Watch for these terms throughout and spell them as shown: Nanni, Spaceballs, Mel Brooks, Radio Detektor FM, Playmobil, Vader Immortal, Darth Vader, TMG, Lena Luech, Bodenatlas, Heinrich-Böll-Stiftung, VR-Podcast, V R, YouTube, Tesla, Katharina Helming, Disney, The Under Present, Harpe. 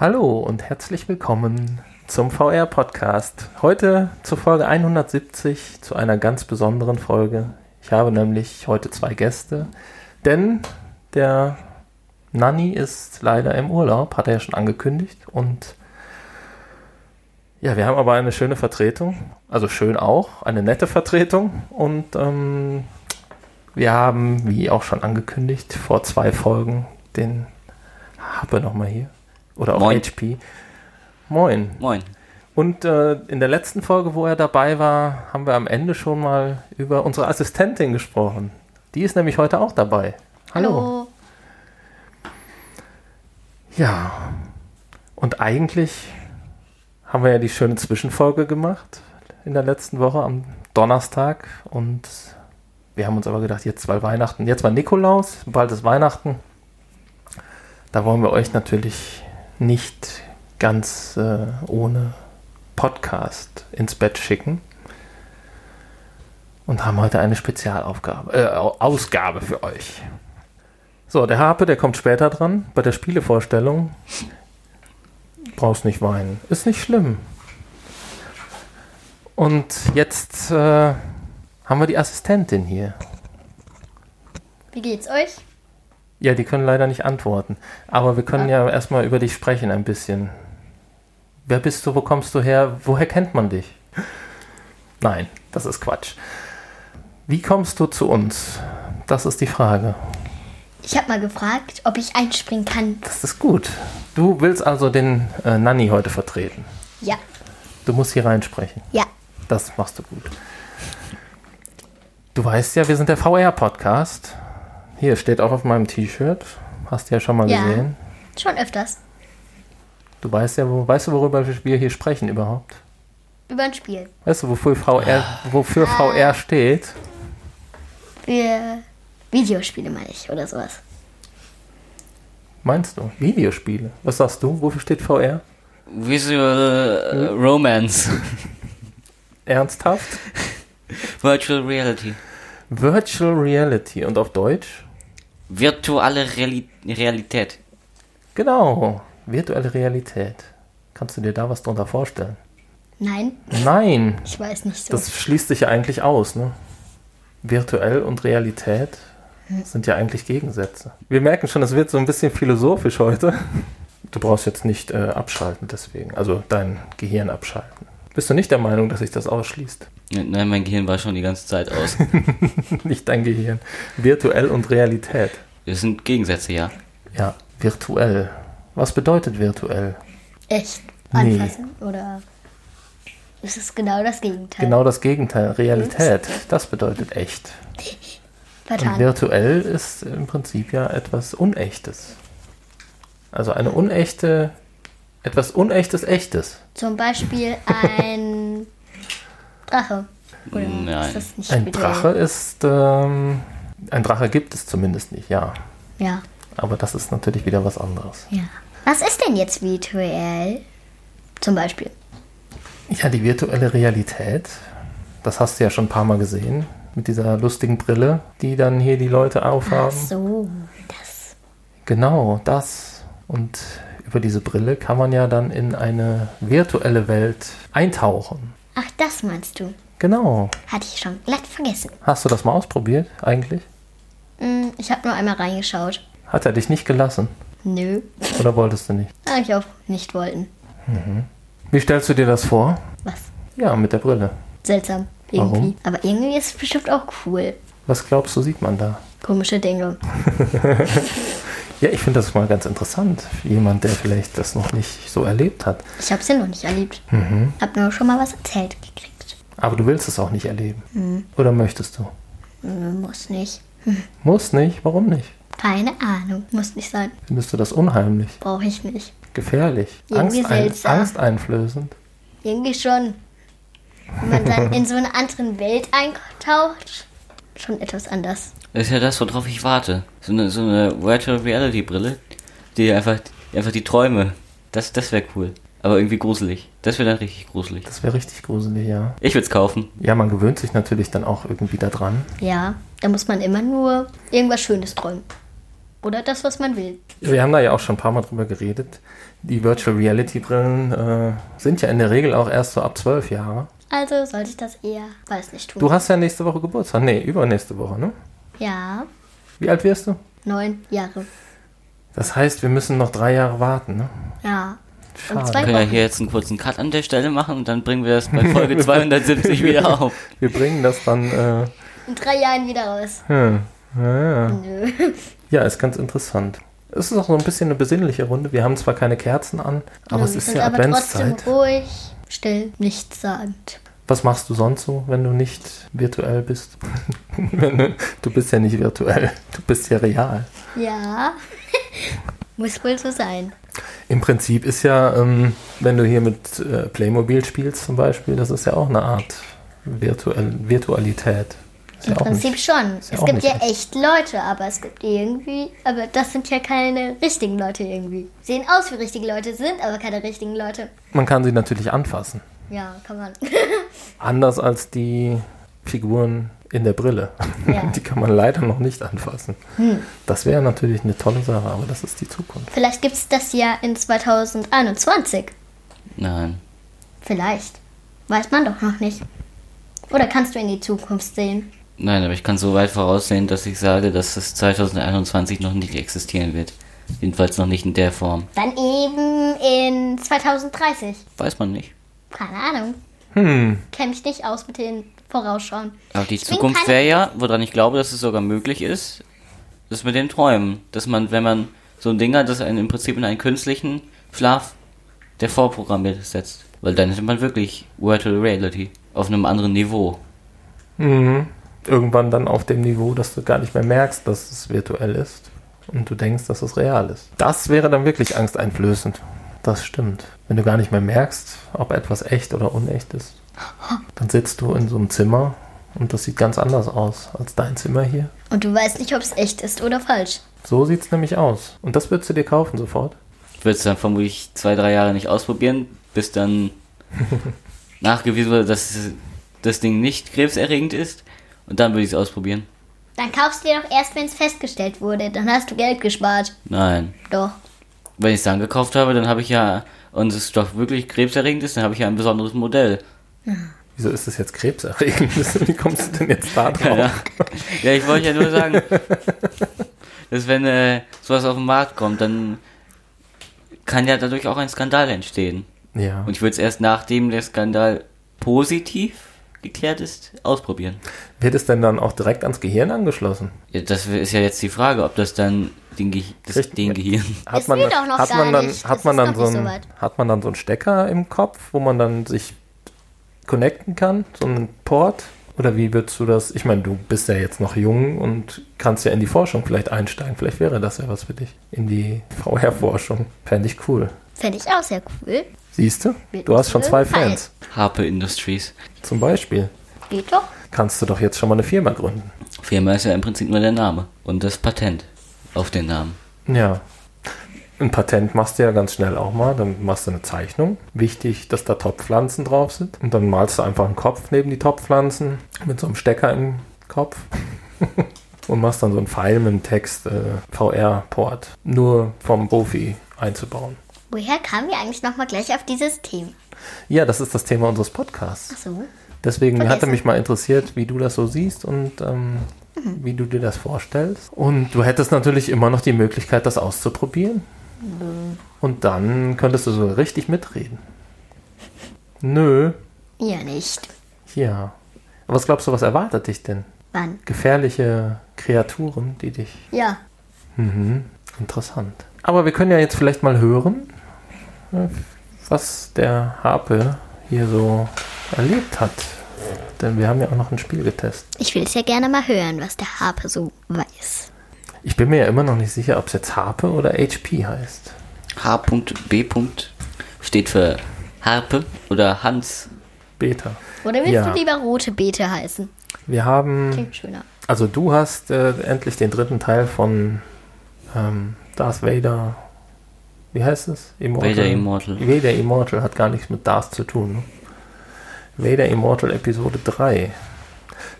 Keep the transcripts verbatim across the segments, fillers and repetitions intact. Hallo und herzlich willkommen zum V R-Podcast. Heute zur Folge hundertsiebzig, zu einer ganz besonderen Folge. Ich habe nämlich heute zwei Gäste, denn der Nanni ist leider im Urlaub, hat er ja schon angekündigt. Und ja, wir haben aber eine schöne Vertretung, also schön auch, eine nette Vertretung. Und ähm, wir haben, wie auch schon angekündigt, vor zwei Folgen den Happe nochmal hier. Oder auch Moin. H P. Moin. Moin. Und äh, in der letzten Folge, wo er dabei war, haben wir am Ende schon mal über unsere Assistentin gesprochen. Die ist nämlich heute auch dabei. Hallo. Hallo. Ja. Und eigentlich haben wir ja die schöne Zwischenfolge gemacht in der letzten Woche am Donnerstag. Und wir haben uns aber gedacht, jetzt war Weihnachten, jetzt war Nikolaus, bald ist Weihnachten. Da wollen wir euch natürlich nicht ganz äh, ohne Podcast ins Bett schicken und haben heute eine Spezialaufgabe, äh, Ausgabe für euch. So, der Harpe, der kommt später dran bei der Spielevorstellung. Brauchst nicht weinen, ist nicht schlimm. Und jetzt äh, haben wir die Assistentin hier. Wie geht's euch? Ja, die können leider nicht antworten. Aber wir können ja erstmal über dich sprechen ein bisschen. Wer bist du, wo kommst du her, woher kennt man dich? Nein, das ist Quatsch. Wie kommst du zu uns? Das ist die Frage. Ich habe mal gefragt, ob ich einspringen kann. Das ist gut. Du willst also den äh, Nanni heute vertreten? Ja. Du musst hier reinsprechen? Ja. Das machst du gut. Du weißt ja, wir sind der V R-Podcast. Hier, steht auch auf meinem T-Shirt. Hast du ja schon mal ja, gesehen. Schon öfters. Du weißt ja, wo, weißt du, worüber wir hier sprechen überhaupt? Über ein Spiel. Weißt du, wofür V R, wofür ah. V R steht? Für Videospiele, meine ich, oder sowas. Meinst du? Videospiele? Was sagst du? Wofür steht V R? Visual hm? Romance. Ernsthaft? Virtual Reality. Virtual Reality und auf Deutsch? Virtuelle Reali- Realität. Genau, virtuelle Realität. Kannst du dir da was drunter vorstellen? Nein. Nein. Ich weiß nicht so. Das schließt sich ja eigentlich aus, ne? Virtuell und Realität sind ja eigentlich Gegensätze. Wir merken schon, es wird so ein bisschen philosophisch heute. Du brauchst jetzt nicht äh, abschalten deswegen, also dein Gehirn abschalten. Bist du nicht der Meinung, dass sich das ausschließt? Nein, mein Gehirn war schon die ganze Zeit aus. Nicht dein Gehirn. Virtuell und Realität. Das sind Gegensätze, ja. Ja, virtuell. Was bedeutet virtuell? Echt? Anfassen? Nee. Oder ist es genau das Gegenteil? Genau das Gegenteil. Realität, das bedeutet echt. Vertan. Und virtuell ist im Prinzip ja etwas Unechtes. Also eine unechte... Etwas Unechtes, Echtes. Zum Beispiel ein Drache. Oder Nein. Ist das nicht ein Drache ist, ähm, ein Drache gibt es zumindest nicht, ja. Ja. Aber das ist natürlich wieder was anderes. Ja. Was ist denn jetzt virtuell? Zum Beispiel. Ja, die virtuelle Realität. Das hast du ja schon ein paar Mal gesehen. Mit dieser lustigen Brille, die dann hier die Leute aufhaben. Ach so, das. Genau, das. Und über diese Brille kann man ja dann in eine virtuelle Welt eintauchen. Ach, das meinst du? Genau. Hatte ich schon glatt vergessen. Hast du das mal ausprobiert eigentlich? Mm, ich habe nur einmal reingeschaut. Hat er dich nicht gelassen? Nö. Oder wolltest du nicht? Ah, ich auch nicht wollten. Mhm. Wie stellst du dir das vor? Was? Ja, mit der Brille. Seltsam. Irgendwie. Warum? Aber irgendwie ist es bestimmt auch cool. Was glaubst du, sieht man da? Komische Dinge. Ja, ich finde das mal ganz interessant. Jemand, der vielleicht das noch nicht so erlebt hat. Ich habe es ja noch nicht erlebt. Mhm. Hab nur schon mal was erzählt gekriegt. Aber du willst es auch nicht erleben? Mhm. Oder möchtest du? Mhm, muss nicht. Mhm. Muss nicht? Warum nicht? Keine Ahnung. Muss nicht sein. Findest du das unheimlich? Brauche ich nicht. Gefährlich? Irgendwie seltsam. Angsteinflößend? Irgendwie schon. Wenn man dann in so eine andere Welt eintaucht, schon etwas anders. Das ist ja das, worauf ich warte. So eine, so eine Virtual Reality Brille, die einfach, die einfach die Träume, das, das wäre cool. Aber irgendwie gruselig. Das wäre dann richtig gruselig. Das wäre richtig gruselig, ja. Ich würde es kaufen. Ja, man gewöhnt sich natürlich dann auch irgendwie da dran. Ja, da muss man immer nur irgendwas Schönes träumen. Oder das, was man will. Wir haben da ja auch schon ein paar Mal drüber geredet. Die Virtual Reality Brillen äh, sind ja in der Regel auch erst so ab zwölf Jahre. Also sollte ich das eher, weiß nicht, tun. Du hast ja nächste Woche Geburtstag. Nee, übernächste Woche, ne? Ja. Wie alt wirst du? Neun Jahre. Das heißt, wir müssen noch drei Jahre warten, ne? Ja. Schade. Und zwei können wir ja hier jetzt einen kurzen Cut an der Stelle machen und dann bringen wir das bei Folge zweihundertsiebzig wieder auf. Wir bringen das dann... Äh, in drei Jahren wieder raus. Hm. Ja, ja. Nö. Ja, ist ganz interessant. Es ist auch so ein bisschen eine besinnliche Runde. Wir haben zwar keine Kerzen an, aber ja, es ist ja Adventszeit. Aber trotzdem ruhig, still, nichts sagend. Was machst du sonst so, wenn du nicht virtuell bist? Du bist ja nicht virtuell, du bist ja real. Ja, muss wohl so sein. Im Prinzip ist ja, ähm, wenn du hier mit äh, Playmobil spielst zum Beispiel, das ist ja auch eine Art virtuell, Virtualität. Im ja Prinzip nicht, schon. Es ja gibt ja echt Leute, aber es gibt irgendwie... Aber das sind ja keine richtigen Leute irgendwie. Sehen aus wie richtige Leute, sind aber keine richtigen Leute. Man kann sie natürlich anfassen. Ja, kann man. Anders als die Figuren in der Brille. Ja. Die kann man leider noch nicht anfassen. Hm. Das wäre natürlich eine tolle Sache, aber das ist die Zukunft. Vielleicht gibt es das ja in zweitausendeinundzwanzig. Nein. Vielleicht. Weiß man doch noch nicht. Oder kannst du in die Zukunft sehen? Nein, aber ich kann so weit voraussehen, dass ich sage, dass es zweitausendeinundzwanzig noch nicht existieren wird. Jedenfalls noch nicht in der Form. Dann eben in zweitausenddreißig. Weiß man nicht. Keine Ahnung. Hm. Kenne mich nicht aus mit den Vorausschauen. Aber die Deswegen Zukunft wäre ja, woran ich glaube, dass es sogar möglich ist, das mit den Träumen. Dass man, wenn man so ein Ding hat, das einen im Prinzip in einen künstlichen Schlaf, der vorprogrammiert ist, setzt. Weil dann hätte man wirklich Virtual Reality auf einem anderen Niveau. Mhm. Irgendwann dann auf dem Niveau, dass du gar nicht mehr merkst, dass es virtuell ist und du denkst, dass es real ist. Das wäre dann wirklich angsteinflößend. Das stimmt. Wenn du gar nicht mehr merkst, ob etwas echt oder unecht ist, dann sitzt du in so einem Zimmer und das sieht ganz anders aus als dein Zimmer hier. Und du weißt nicht, ob es echt ist oder falsch. So sieht es nämlich aus. Und das würdest du dir kaufen sofort? Ich würde es dann vermutlich zwei, drei Jahre nicht ausprobieren, bis dann nachgewiesen wurde, dass das Ding nicht krebserregend ist. Und dann würde ich es ausprobieren. Dann kaufst du dir doch erst, wenn es festgestellt wurde. Dann hast du Geld gespart. Nein. Doch. Wenn ich es dann gekauft habe, dann habe ich ja... Und es doch wirklich krebserregend ist, dann habe ich ja ein besonderes Modell. Hm. Wieso ist das jetzt krebserregend? Wie kommst du denn jetzt da drauf? Ja, ja ich wollte ja nur sagen, dass wenn äh, sowas auf den Markt kommt, dann kann ja dadurch auch ein Skandal entstehen. Ja. Und ich würde es erst, nachdem der Skandal positiv geklärt ist, ausprobieren. Wird es denn dann auch direkt ans Gehirn angeschlossen? Ja, das ist ja jetzt die Frage, ob das dann den, Ge- das, den Gehirn... Hat man dann so einen Stecker im Kopf, wo man dann sich connecten kann, so einen Port? Oder wie würdest du das... Ich meine, du bist ja jetzt noch jung und kannst ja in die Forschung vielleicht einsteigen. Vielleicht wäre das ja was für dich. In die V R-Forschung. Fände ich cool. Fände ich auch sehr cool. Siehst du? Du hast schon zwei Fans. Harpe Industries. Zum Beispiel. Geht doch. Kannst du doch jetzt schon mal eine Firma gründen. Firma ist ja im Prinzip nur der Name und das Patent auf den Namen. Ja. Ein Patent machst du ja ganz schnell auch mal. Dann machst du eine Zeichnung. Wichtig, dass da Topfpflanzen drauf sind. Und dann malst du einfach einen Kopf neben die Topfpflanzen mit so einem Stecker im Kopf. Und machst dann so einen Pfeil mit dem Text äh, V R-Port. Nur vom Profi einzubauen. Woher kamen wir eigentlich nochmal gleich auf dieses Thema? Ja, das ist das Thema unseres Podcasts. Ach so. Deswegen Vergessen. Hatte mich mal interessiert, wie du das so siehst und ähm, mhm. wie du dir das vorstellst. Und du hättest natürlich immer noch die Möglichkeit, das auszuprobieren. Mhm. Und dann könntest du so richtig mitreden. Nö. Ja, nicht. Ja. Aber was glaubst du, was erwartet dich denn? Wann? Gefährliche Kreaturen, die dich... Ja. Mhm. Interessant. Aber wir können ja jetzt vielleicht mal hören, was der Harpe hier so erlebt hat. Denn wir haben ja auch noch ein Spiel getestet. Ich will es ja gerne mal hören, was der Harpe so weiß. Ich bin mir ja immer noch nicht sicher, ob es jetzt Harpe oder H P heißt. H B steht für Harpe oder Hans Beta. Oder willst ja. du lieber Rote Bete heißen? Wir haben... Klingt schöner. Also du hast äh, endlich den dritten Teil von... Ähm, Darth Vader, wie heißt es? Immortal. Vader Immortal. Vader Immortal hat gar nichts mit Darth zu tun. Ne? Vader Immortal Episode drei.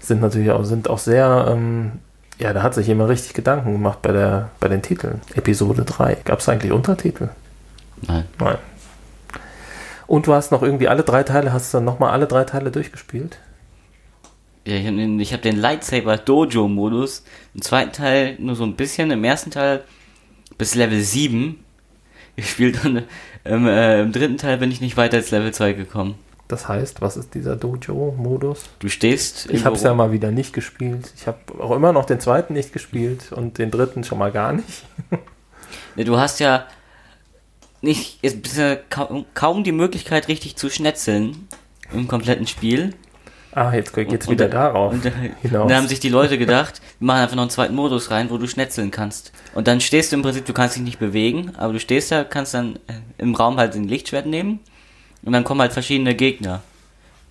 Sind natürlich auch, sind auch sehr ähm, Ja, da hat sich jemand richtig Gedanken gemacht bei, der, bei den Titeln. Episode drei. Gab es eigentlich Untertitel? Nein. Nein. Und du hast noch irgendwie alle drei Teile, hast du dann nochmal alle drei Teile durchgespielt? Ja, ich habe hab den Lightsaber-Dojo-Modus. Im zweiten Teil nur so ein bisschen, im ersten Teil bis Level sieben. Ich spiele dann, ähm, äh, im dritten Teil bin ich nicht weiter als Level zwei gekommen. Das heißt, was ist dieser Dojo-Modus? Du stehst... Ich habe es ja mal wieder nicht gespielt. Ich habe auch immer noch den zweiten nicht gespielt und den dritten schon mal gar nicht. Du hast ja nicht kaum die Möglichkeit, richtig zu schnetzeln im kompletten Spiel. Ah, jetzt geht's und, wieder und, darauf. Und, und da haben sich die Leute gedacht, wir machen einfach noch einen zweiten Modus rein, wo du schnetzeln kannst. Und dann stehst du im Prinzip, du kannst dich nicht bewegen, aber du stehst da, kannst dann im Raum halt ein Lichtschwert nehmen. Und dann kommen halt verschiedene Gegner,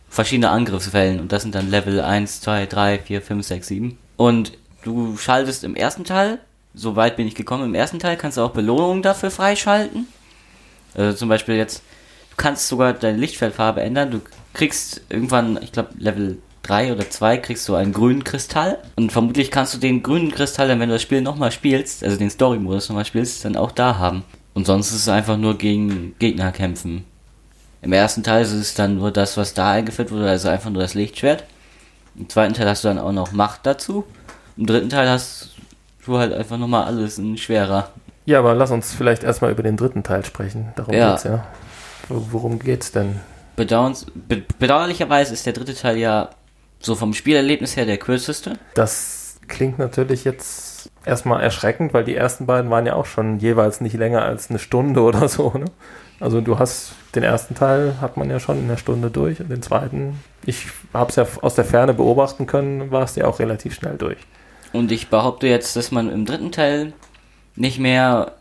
verschiedene Angriffswellen. Und das sind dann Level eins, zwei, drei, vier, fünf, sechs, sieben. Und du schaltest im ersten Teil, so weit bin ich gekommen, im ersten Teil kannst du auch Belohnungen dafür freischalten. Also zum Beispiel jetzt, du kannst sogar deine Lichtfeldfarbe ändern. Du kriegst irgendwann, ich glaube Level drei oder zwei, kriegst du einen grünen Kristall. Und vermutlich kannst du den grünen Kristall dann, wenn du das Spiel nochmal spielst, also den Story-Modus nochmal spielst, dann auch da haben. Und sonst ist es einfach nur gegen Gegner kämpfen. Im ersten Teil ist es dann nur das, was da eingeführt wurde, also einfach nur das Lichtschwert. Im zweiten Teil hast du dann auch noch Macht dazu. Im dritten Teil hast du halt einfach nochmal alles in schwerer. Ja, aber lass uns vielleicht erstmal über den dritten Teil sprechen. Darum ja. geht's ja. Worum geht's denn? Bedauerns- be- bedauerlicherweise ist der dritte Teil ja so vom Spielerlebnis her der kürzeste. Das klingt natürlich jetzt erstmal erschreckend, weil die ersten beiden waren ja auch schon jeweils nicht länger als eine Stunde oder so, ne? Also du hast, den ersten Teil hat man ja schon in einer Stunde durch und den zweiten, ich habe es ja aus der Ferne beobachten können, war es ja auch relativ schnell durch. Und ich behaupte jetzt, dass man im dritten Teil nicht mehr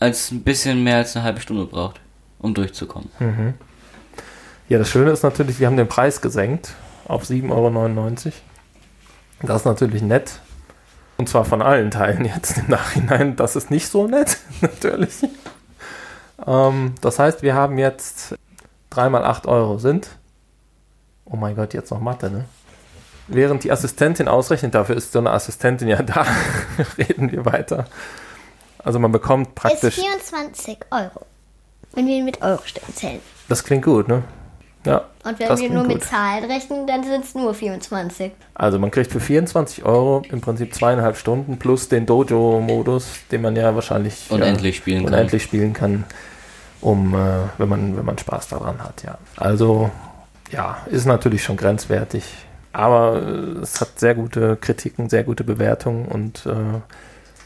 als ein bisschen mehr als eine halbe Stunde braucht, um durchzukommen. Mhm. Ja, das Schöne ist natürlich, wir haben den Preis gesenkt auf sieben Euro neunundneunzig. Das ist natürlich nett. Und zwar von allen Teilen jetzt im Nachhinein. Das ist nicht so nett, natürlich. Das heißt, wir haben jetzt drei mal acht Euro sind, oh mein Gott, jetzt noch Mathe, ne? Während die Assistentin ausrechnet, dafür ist so eine Assistentin ja da, reden wir weiter. Also man bekommt praktisch... Ist vierundzwanzig Euro, wenn wir mit Euro-Stellen zählen. Das klingt gut, ne? Ja. Und wenn wir nur gut. mit Zahlen rechnen, dann sind es nur vierundzwanzig. Also man kriegt für vierundzwanzig Euro im Prinzip zweieinhalb Stunden plus den Dojo-Modus, den man ja wahrscheinlich unendlich, ja, spielen, unendlich kann. spielen kann. Um, äh, wenn man, wenn man Spaß daran hat, ja. Also, ja, ist natürlich schon grenzwertig. Aber äh, es hat sehr gute Kritiken, sehr gute Bewertungen und äh,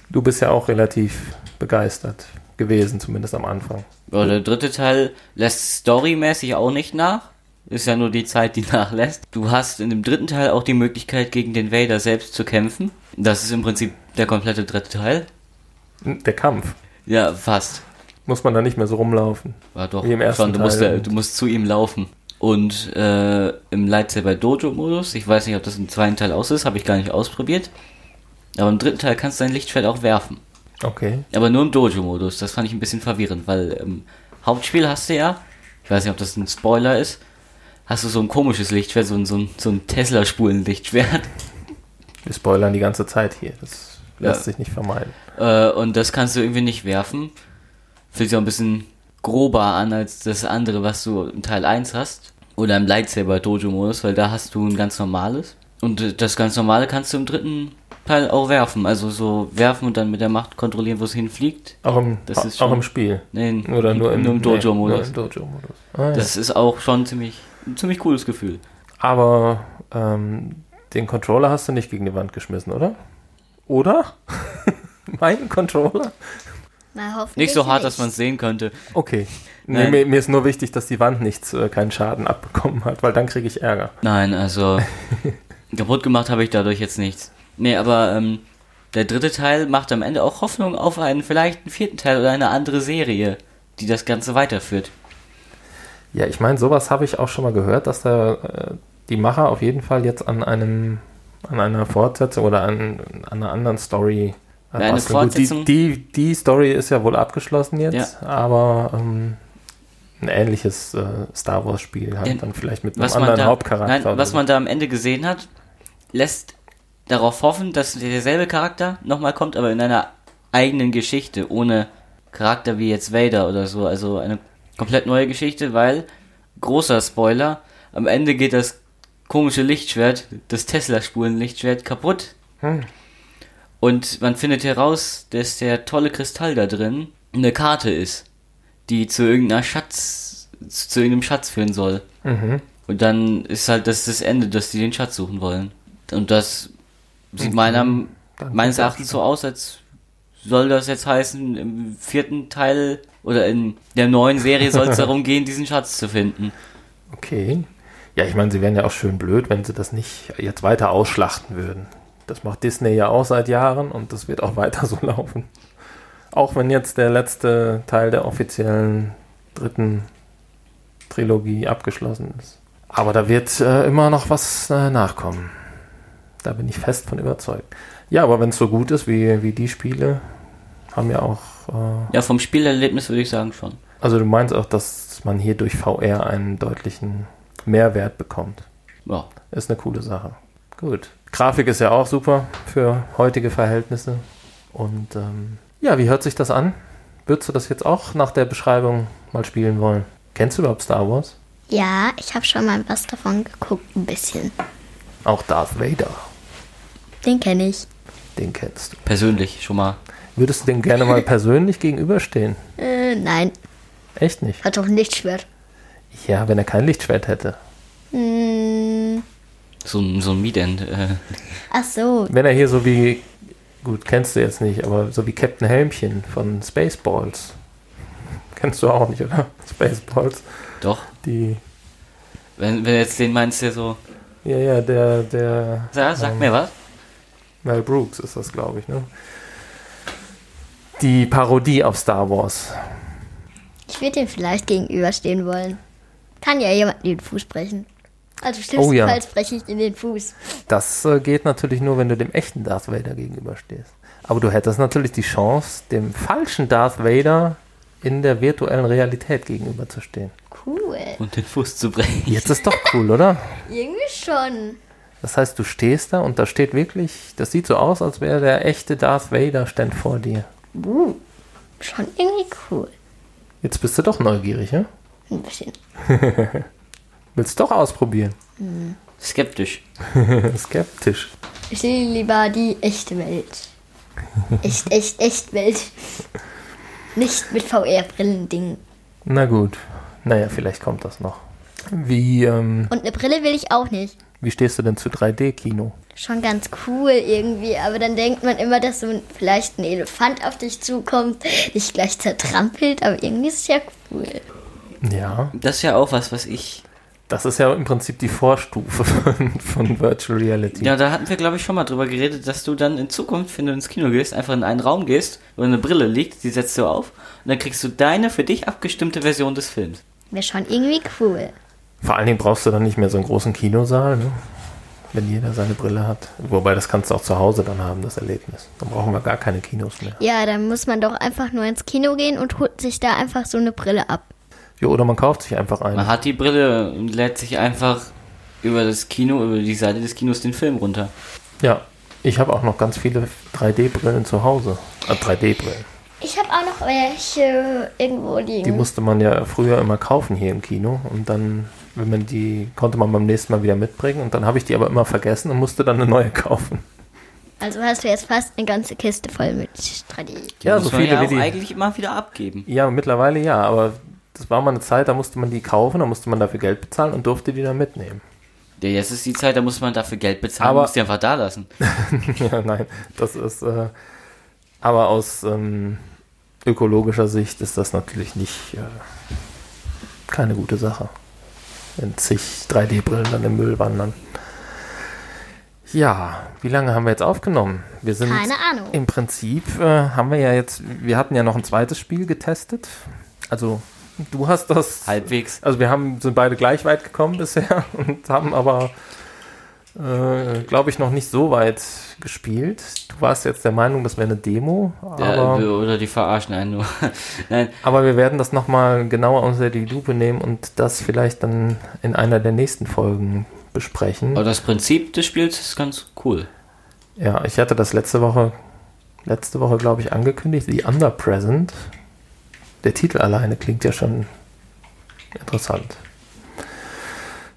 du bist ja auch relativ begeistert gewesen, zumindest am Anfang. Ja, der dritte Teil lässt storymäßig auch nicht nach. Ist ja nur die Zeit, die nachlässt. Du hast in dem dritten Teil auch die Möglichkeit, gegen den Vader selbst zu kämpfen. Das ist im Prinzip der komplette dritte Teil. Der Kampf? Ja, fast. Muss man da nicht mehr so rumlaufen? War doch, wie im ersten schon. Du musst, Teil. Du musst zu ihm laufen. Und äh, im Lightsaber-Dojo-Modus, ich weiß nicht, ob das im zweiten Teil aus ist, habe ich gar nicht ausprobiert. Aber im dritten Teil kannst du dein Lichtschwert auch werfen. Okay. Aber nur im Dojo-Modus, das fand ich ein bisschen verwirrend, weil im Hauptspiel hast du ja, ich weiß nicht, ob das ein Spoiler ist, hast du so ein komisches Lichtschwert, so ein, so ein, so ein Tesla-Spulen-Lichtschwert. Wir spoilern die ganze Zeit hier, das lässt ja. sich nicht vermeiden. Äh, und das kannst du irgendwie nicht werfen. Fühlt sich auch ein bisschen grober an als das andere, was du im Teil eins hast. Oder im Lightsaber-Dojo-Modus, weil da hast du ein ganz normales. Und das ganz normale kannst du im dritten Teil auch werfen, also so werfen und dann mit der Macht kontrollieren, wo es hinfliegt. Auch im, das ist auch schon, im Spiel? Nein, oder nur im, im Dojo-Modus. Nee, nur im Dojo-Modus. Ah, ja. Das ist auch schon ziemlich, ein ziemlich cooles Gefühl. Aber ähm, den Controller hast du nicht gegen die Wand geschmissen, oder? Oder? Mein Controller? Na, nicht so hart, nicht. Dass man es sehen könnte. Okay. Nee, mir, mir ist nur wichtig, dass die Wand nichts, äh, keinen Schaden abbekommen hat, weil dann kriege ich Ärger. Nein, also kaputt gemacht habe ich dadurch jetzt nichts. Nee, aber ähm, der dritte Teil macht am Ende auch Hoffnung auf einen vielleicht einen vierten Teil oder eine andere Serie, die das Ganze weiterführt. Ja, ich meine, sowas habe ich auch schon mal gehört, dass da äh, die Macher auf jeden Fall jetzt an einem an einer Fortsetzung oder an, an einer anderen Story äh, eine Fortsetzung. Gut, die, die, die Story ist ja wohl abgeschlossen jetzt, ja. aber ähm, ein ähnliches äh, Star-Wars-Spiel halt ja. dann vielleicht mit einem anderen da, Hauptcharakter. Nein, was man da am Ende gesehen hat, lässt darauf hoffen, dass derselbe Charakter nochmal kommt, aber in einer eigenen Geschichte, ohne Charakter wie jetzt Vader oder so, also eine komplett neue Geschichte, weil, großer Spoiler, am Ende geht das komische Lichtschwert, das Tesla-Spuren-Lichtschwert, kaputt. Hm. Und man findet heraus, dass der tolle Kristall da drin eine Karte ist, die zu irgendeiner Schatz, zu irgendeinem Schatz führen soll. Mhm. Und dann ist halt das, das Ende, dass die den Schatz suchen wollen. Und das sieht meiner, meines Erachtens so aus, als soll das jetzt heißen, im vierten Teil oder in der neuen Serie soll es darum gehen, diesen Schatz zu finden. Okay. Ja, ich meine, sie wären ja auch schön blöd, wenn sie das nicht jetzt weiter ausschlachten würden. Das macht Disney ja auch seit Jahren und das wird auch weiter so laufen. Auch wenn jetzt der letzte Teil der offiziellen dritten Trilogie abgeschlossen ist. Aber da wird äh, immer noch was äh, nachkommen. Da bin ich fest von überzeugt. Ja, aber wenn es so gut ist wie, wie die Spiele, haben ja auch... Äh, ja, vom Spielerlebnis würde ich sagen schon. Also du meinst auch, dass man hier durch V R einen deutlichen Mehrwert bekommt. Ja. Ist eine coole Sache. Gut. Grafik ist ja auch super für heutige Verhältnisse. Und ähm, ja, wie hört sich das an? Würdest du das jetzt auch nach der Beschreibung mal spielen wollen? Kennst du überhaupt Star Wars? Ja, ich habe schon mal was davon geguckt, ein bisschen. Auch Darth Vader. Den kenne ich. Den kennst du. Persönlich schon mal. Würdest du dem gerne mal persönlich gegenüberstehen? Äh, nein. Echt nicht? Hat doch ein Lichtschwert. Ja, wenn er kein Lichtschwert hätte. Mm. So, so ein Meetend. Äh. Ach so. Wenn er hier so wie, gut, kennst du jetzt nicht, aber so wie Captain Helmchen von Spaceballs. Kennst du auch nicht, oder? Spaceballs. Doch. Die. Wenn, wenn jetzt den meinst, der so... Ja, ja, der... der ja, sag ähm, mir was. Mel Brooks ist das, glaube ich, ne? Die Parodie auf Star Wars. Ich würde dem vielleicht gegenüberstehen wollen. Kann ja jemand in den Fuß brechen. Also schlimmstenfalls oh, ja. breche ich in den Fuß. Das äh, geht natürlich nur, wenn du dem echten Darth Vader gegenüberstehst. Aber du hättest natürlich die Chance, dem falschen Darth Vader in der virtuellen Realität gegenüberzustehen. Cool. Und den Fuß zu brechen. Jetzt ist doch cool, oder? Irgendwie schon. Das heißt, du stehst da und da steht wirklich, das sieht so aus, als wäre der echte Darth Vader stand vor dir. Uh, schon irgendwie cool. Jetzt bist du doch neugierig, ja? Ein bisschen. Willst du doch ausprobieren? Hm. Skeptisch. Skeptisch. Ich sehe lieber die echte Welt. Echt, echt, echt Welt. Nicht mit V R-Brillen-Ding. Na gut. Naja, vielleicht kommt das noch. Wie, ähm, Und eine Brille will ich auch nicht. Wie stehst du denn zu drei D Kino? Schon ganz cool irgendwie, aber dann denkt man immer, dass so vielleicht ein Elefant auf dich zukommt, dich gleich zertrampelt, aber irgendwie ist es ja cool. Ja. Das ist ja auch was, was ich... Das ist ja im Prinzip die Vorstufe von, von Virtual Reality. Ja, da hatten wir, glaube ich, schon mal drüber geredet, dass du dann in Zukunft, wenn du ins Kino gehst, einfach in einen Raum gehst, wo eine Brille liegt, die setzt du auf und dann kriegst du deine für dich abgestimmte Version des Films. Wäre schon irgendwie cool. Vor allen Dingen brauchst du dann nicht mehr so einen großen Kinosaal, ne? Wenn jeder seine Brille hat. Wobei, das kannst du auch zu Hause dann haben, das Erlebnis. Dann brauchen wir gar keine Kinos mehr. Ja, dann muss man doch einfach nur ins Kino gehen und holt sich da einfach so eine Brille ab. Ja, oder man kauft sich einfach eine. Man hat die Brille und lädt sich einfach über das Kino, über die Seite des Kinos den Film runter. Ja, ich habe auch noch ganz viele drei D Brillen zu Hause. Äh, drei D Brillen. Ich habe auch noch welche irgendwo liegen. Die musste man ja früher immer kaufen hier im Kino. Und dann, wenn man die, konnte man beim nächsten Mal wieder mitbringen. Und dann habe ich die aber immer vergessen und musste dann eine neue kaufen. Also hast du jetzt fast eine ganze Kiste voll mit drei D. Die ja, so viele ja auch wie die. Eigentlich immer wieder abgeben. Ja, mittlerweile ja, aber... Das war mal eine Zeit, da musste man die kaufen, da musste man dafür Geld bezahlen und durfte die dann mitnehmen. Ja, jetzt ist die Zeit, da muss man dafür Geld bezahlen, aber, muss die einfach da lassen. Ja, nein, das ist, äh, aber aus ähm, ökologischer Sicht ist das natürlich nicht, äh, keine gute Sache, wenn zig drei D Brillen dann im Müll wandern. Ja, wie lange haben wir jetzt aufgenommen? Wir sind keine Ahnung. Im Prinzip äh, haben wir ja jetzt, wir hatten ja noch ein zweites Spiel getestet, also du hast das... Halbwegs. Also wir haben, sind beide gleich weit gekommen bisher und haben aber, äh, glaube ich, noch nicht so weit gespielt. Du warst jetzt der Meinung, das wäre eine Demo. Aber, ja, oder die verarschen einen nur. Nein. Aber wir werden das nochmal genauer unter die Lupe nehmen und das vielleicht dann in einer der nächsten Folgen besprechen. Aber das Prinzip des Spiels ist ganz cool. Ja, ich hatte das letzte Woche, letzte Woche, glaube ich, angekündigt, The Under Present. Der Titel alleine klingt ja schon interessant.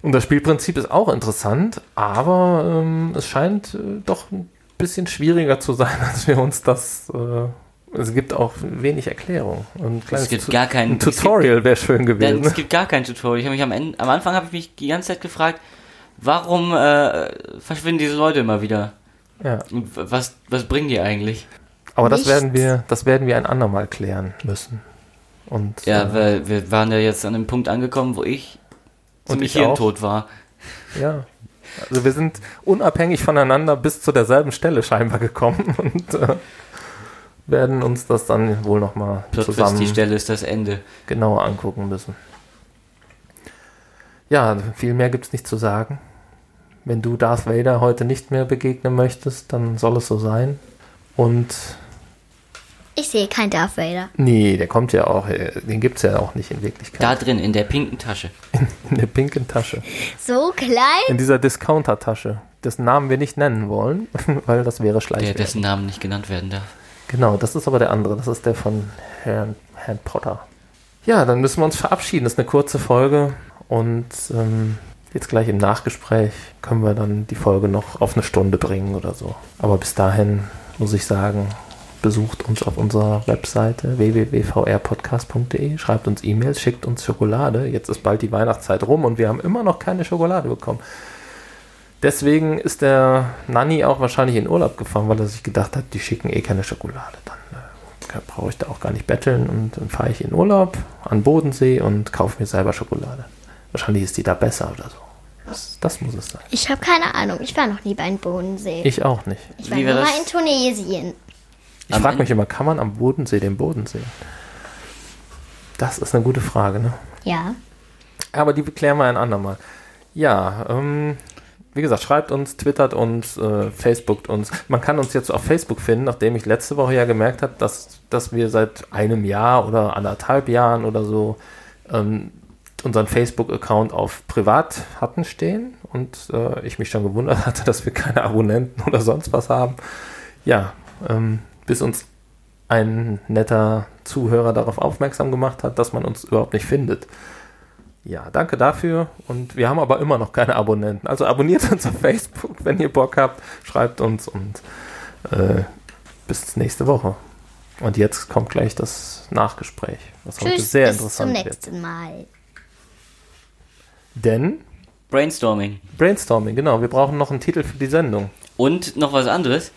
Und das Spielprinzip ist auch interessant, aber ähm, es scheint äh, doch ein bisschen schwieriger zu sein, als wir uns das... Äh, es gibt auch wenig Erklärung. Und es gibt gar kein... Ein Tutorial wäre schön gewesen. Denn es gibt gar kein Tutorial. Ich hab mich am, Ende, am Anfang habe ich mich die ganze Zeit gefragt, warum äh, verschwinden diese Leute immer wieder? Ja. Was, was bringen die eigentlich? Aber das werden wir, das werden wir ein andermal klären müssen. Und, ja, äh, weil wir waren ja jetzt an dem Punkt angekommen, wo ich... Und ich hier tot war. Ja. Also wir sind unabhängig voneinander bis zu derselben Stelle scheinbar gekommen und äh, werden uns das dann wohl nochmal zusammen... Die Stelle ist das Ende. ...genauer angucken müssen. Ja, viel mehr gibt es nicht zu sagen. Wenn du Darth Vader heute nicht mehr begegnen möchtest, dann soll es so sein. Und... Ich sehe keinen Darth Vader. Nee, der kommt ja auch, den gibt's ja auch nicht in Wirklichkeit. Da drin, in der pinken Tasche. In, in der pinken Tasche. So klein? In dieser Discounter-Tasche, dessen Namen wir nicht nennen wollen, weil das wäre schleichend. Der, dessen Namen nicht genannt werden darf. Genau, das ist aber der andere, das ist der von Herrn, Herrn Potter. Ja, dann müssen wir uns verabschieden, das ist eine kurze Folge und ähm, jetzt gleich im Nachgespräch können wir dann die Folge noch auf eine Stunde bringen oder so. Aber bis dahin muss ich sagen... Besucht uns auf unserer Webseite w w w punkt v r podcast punkt d e, schreibt uns E-Mails, schickt uns Schokolade. Jetzt ist bald die Weihnachtszeit rum und wir haben immer noch keine Schokolade bekommen. Deswegen ist der Nanni auch wahrscheinlich in Urlaub gefahren, weil er sich gedacht hat, die schicken eh keine Schokolade. Dann äh, brauche ich da auch gar nicht betteln und dann fahre ich in Urlaub an Bodensee und kaufe mir selber Schokolade. Wahrscheinlich ist die da besser oder so. Das, das muss es sein. Ich habe keine Ahnung. Ich war noch nie bei Bodensee. Ich auch nicht. Ich war Wie nur mal in Tunesien. Ich frage mich immer, kann man am Bodensee den Boden sehen? Das ist eine gute Frage, ne? Ja. Aber die klären wir ein andermal. Ja, ähm, wie gesagt, schreibt uns, twittert uns, äh, Facebookt uns. Man kann uns jetzt auf Facebook finden, nachdem ich letzte Woche ja gemerkt habe, dass, dass wir seit einem Jahr oder anderthalb Jahren oder so ähm, unseren Facebook-Account auf privat hatten stehen und äh, ich mich schon gewundert hatte, dass wir keine Abonnenten oder sonst was haben. Ja, ähm, bis uns ein netter Zuhörer darauf aufmerksam gemacht hat, dass man uns überhaupt nicht findet. Ja, danke dafür. Und wir haben aber immer noch keine Abonnenten. Also abonniert uns auf Facebook, wenn ihr Bock habt. Schreibt uns und äh, bis nächste Woche. Und jetzt kommt gleich das Nachgespräch, was Tschüss, heute sehr interessant wird. Bis zum nächsten Mal. Denn? Brainstorming. Brainstorming, genau. Wir brauchen noch einen Titel für die Sendung. Und noch was anderes.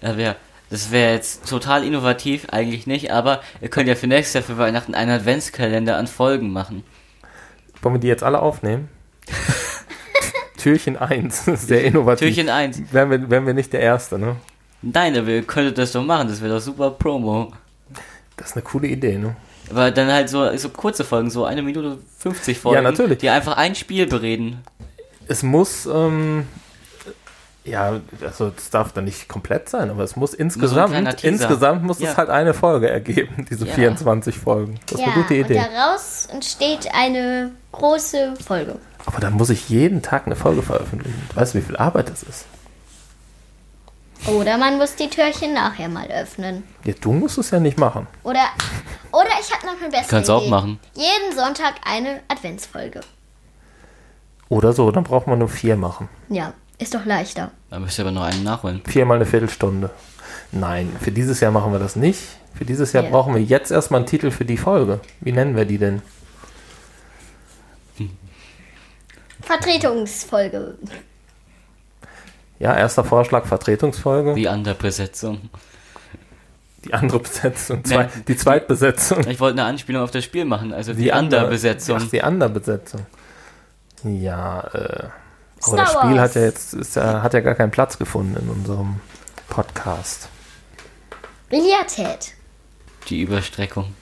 Ja, wer... Das wäre jetzt total innovativ, eigentlich nicht, aber ihr könnt ja für nächstes Jahr für Weihnachten einen Adventskalender an Folgen machen. Wollen wir die jetzt alle aufnehmen? Türchen eins, sehr innovativ. Türchen eins. Wären wir, wären wir nicht der Erste, ne? Nein, aber ihr könntet das doch machen, das wäre doch super Promo. Das ist eine coole Idee, ne? Aber dann halt so, so kurze Folgen, so eine Minute fünfzig Folgen, ja, natürlich. Die einfach ein Spiel bereden. Es muss... Ähm Ja, also es darf dann nicht komplett sein, aber es muss insgesamt, so insgesamt muss ja. es halt eine Folge ergeben, diese ja. vierundzwanzig Folgen. Das ja, ist eine gute Idee. Und daraus entsteht eine große Folge. Aber dann muss ich jeden Tag eine Folge veröffentlichen. Weißt du, wie viel Arbeit das ist? Oder man muss die Türchen nachher mal öffnen. Ja, du musst es ja nicht machen. Oder, oder ich habe noch eine bessere Idee. Kannst du auch machen. Jeden Sonntag eine Adventsfolge. Oder so, dann braucht man nur vier machen. Ja. Ist doch leichter. Da müsst ihr aber noch einen nachholen. Viermal eine Viertelstunde. Nein, für dieses Jahr machen wir das nicht. Für dieses Jahr yeah. brauchen wir jetzt erstmal einen Titel für die Folge. Wie nennen wir die denn? Vertretungsfolge. Ja, erster Vorschlag, Vertretungsfolge. Die andere Besetzung. Die andere Besetzung, Zwei, nee, die Zweitbesetzung. Ich wollte eine Anspielung auf das Spiel machen, also die, die andere Besetzung. Ach, die andere Besetzung. Ja, äh... Aber das Spiel hat ja jetzt ist ja, hat ja gar keinen Platz gefunden in unserem Podcast. Billardhead. Die Überstreckung.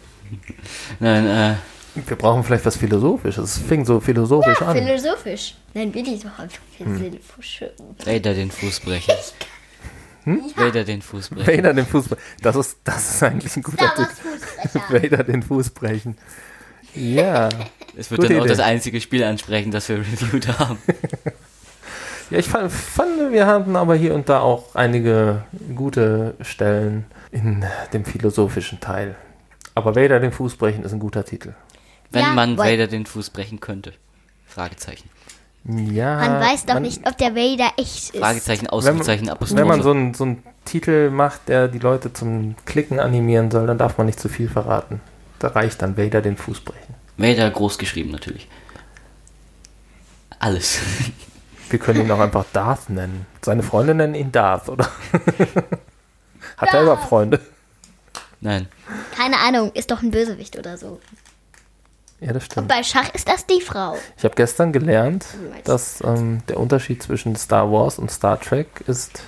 Nein, äh. Wir brauchen vielleicht was Philosophisches. Es fing so philosophisch ja, an. Philosophisch. Nein, wir die doch einfach philosophisch. Vader den Fußbrecher. Hm? Ja. Vader den Fußbrecher. Vader den Fußbrecher. Das ist, das ist eigentlich ein guter Titel. Vader den Fußbrechen. Ja. Es wird Gute dann auch Idee. Das einzige Spiel ansprechen, das wir reviewed haben. Ja, ich fand, fand, wir hatten aber hier und da auch einige gute Stellen in dem philosophischen Teil. Aber Vader den Fuß brechen ist ein guter Titel. Wenn ja, man wohl. Vader den Fuß brechen könnte. Fragezeichen. Ja, man weiß doch man, nicht, ob der Vader echt ist. Fragezeichen, Ausrufezeichen, Apostrophe. Wenn man so einen so Titel macht, der die Leute zum Klicken animieren soll, dann darf man nicht zu viel verraten. Da reicht dann Vader den Fuß brechen. Vader groß geschrieben natürlich. Alles. Wir können ihn auch einfach Darth nennen. Seine Freunde nennen ihn Darth, oder? Hat Darth. Er überhaupt Freunde? Nein. Keine Ahnung, ist doch ein Bösewicht oder so. Ja, das stimmt. Und bei Schach ist das die Frau. Ich habe gestern gelernt, dass ähm, der Unterschied zwischen Star Wars und Star Trek ist,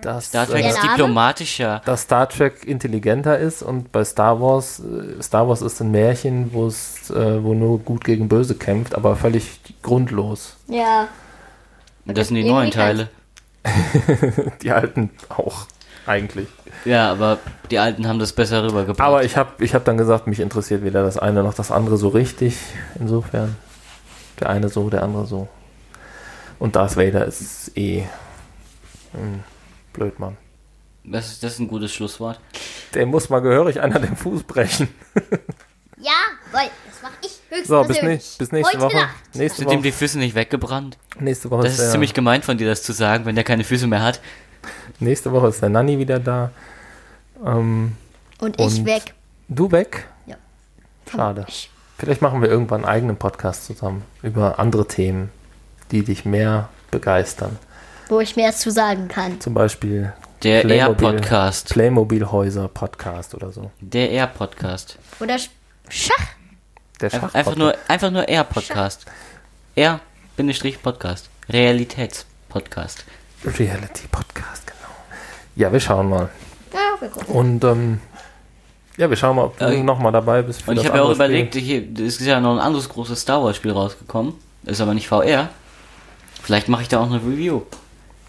dass Star Trek äh, ist diplomatischer. Dass Star Trek intelligenter ist und bei Star Wars, äh, Star Wars ist ein Märchen, wo es, äh, wo nur gut gegen böse kämpft, aber völlig grundlos. Ja. Und das sind die neuen Teile. Die alten auch. Eigentlich. Ja, aber die Alten haben das besser rübergebracht. Aber ich habe ich hab dann gesagt, mich interessiert weder das eine noch das andere so richtig. Insofern, der eine so, der andere so. Und Darth Vader ist eh ein Blödmann. Das ist, das ist ein gutes Schlusswort. Dem muss mal gehörig einer den Fuß brechen. Ja, weil das mache ich höchstens. So, bis, ne- bis nächste Heute Woche. Nächste Woche. Sind ihm die Füße nicht weggebrannt? Nächste Woche. Das ist, ist ziemlich gemein von dir, das zu sagen, wenn der keine Füße mehr hat. Nächste Woche ist der Nanni wieder da. Ähm, und ich und weg. Du weg? Ja. Schade. Ich. Vielleicht machen wir irgendwann einen eigenen Podcast zusammen über andere Themen, die dich mehr begeistern. Wo ich mehr zu sagen kann. Zum Beispiel der V R-Podcast. Playmobil-Häuser-Podcast oder so. Der V R-Podcast. Oder Schach. Der Schach-Podcast. Einfach nur, einfach nur R-Podcast. R-Podcast. Realitäts-Podcast. Reality-Podcast, genau. Ja, wir schauen mal. Ja, wir gucken. Und, ähm, ja, wir schauen mal, ob du äh, nochmal dabei bist. Für und das ich habe ja auch überlegt, hier, es ist ja noch ein anderes großes Star Wars-Spiel rausgekommen. Ist aber nicht V R. Vielleicht mache ich da auch eine Review.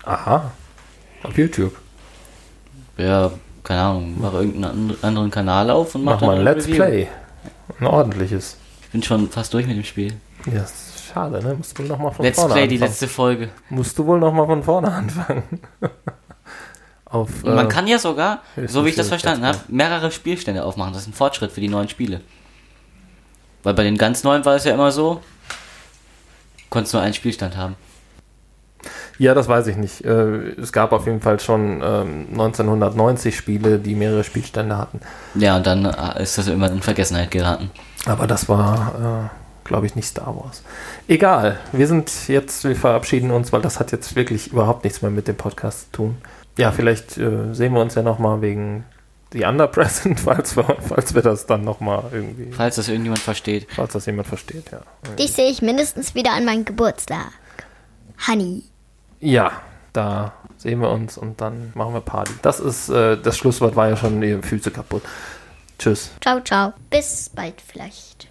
Aha. Auf YouTube. Ja, keine Ahnung. Mach irgendeinen anderen Kanal auf und mach, mach dann mal ein Let's Review. Play. Ein ordentliches. Ich bin schon fast durch mit dem Spiel. Ja. Yes. Schade, ne? Musst du wohl nochmal von Let's vorne Play, anfangen. Let's Play, die letzte Folge. Musst du wohl nochmal von vorne anfangen. Auf, und man äh, kann ja sogar, so wie ich das verstanden habe, mehrere Spielstände aufmachen. Das ist ein Fortschritt für die neuen Spiele. Weil bei den ganz neuen war es ja immer so, du konntest nur einen Spielstand haben. Ja, das weiß ich nicht. Es gab auf jeden Fall schon neunzehnhundertneunzig Spiele, die mehrere Spielstände hatten. Ja, und dann ist das immer in Vergessenheit geraten. Aber das war... Äh, glaube ich, nicht Star Wars. Egal, wir sind jetzt, wir verabschieden uns, weil das hat jetzt wirklich überhaupt nichts mehr mit dem Podcast zu tun. Ja, vielleicht äh, sehen wir uns ja nochmal wegen The Under Present, falls wir, falls wir das dann nochmal irgendwie... Falls das irgendjemand versteht. Falls das jemand versteht, ja. Irgendwie. Dich sehe ich mindestens wieder an meinem Geburtstag. Honey. Ja, da sehen wir uns und dann machen wir Party. Das ist, äh, das Schlusswort war ja schon, ihr Füße kaputt. Tschüss. Ciao, ciao. Bis bald vielleicht.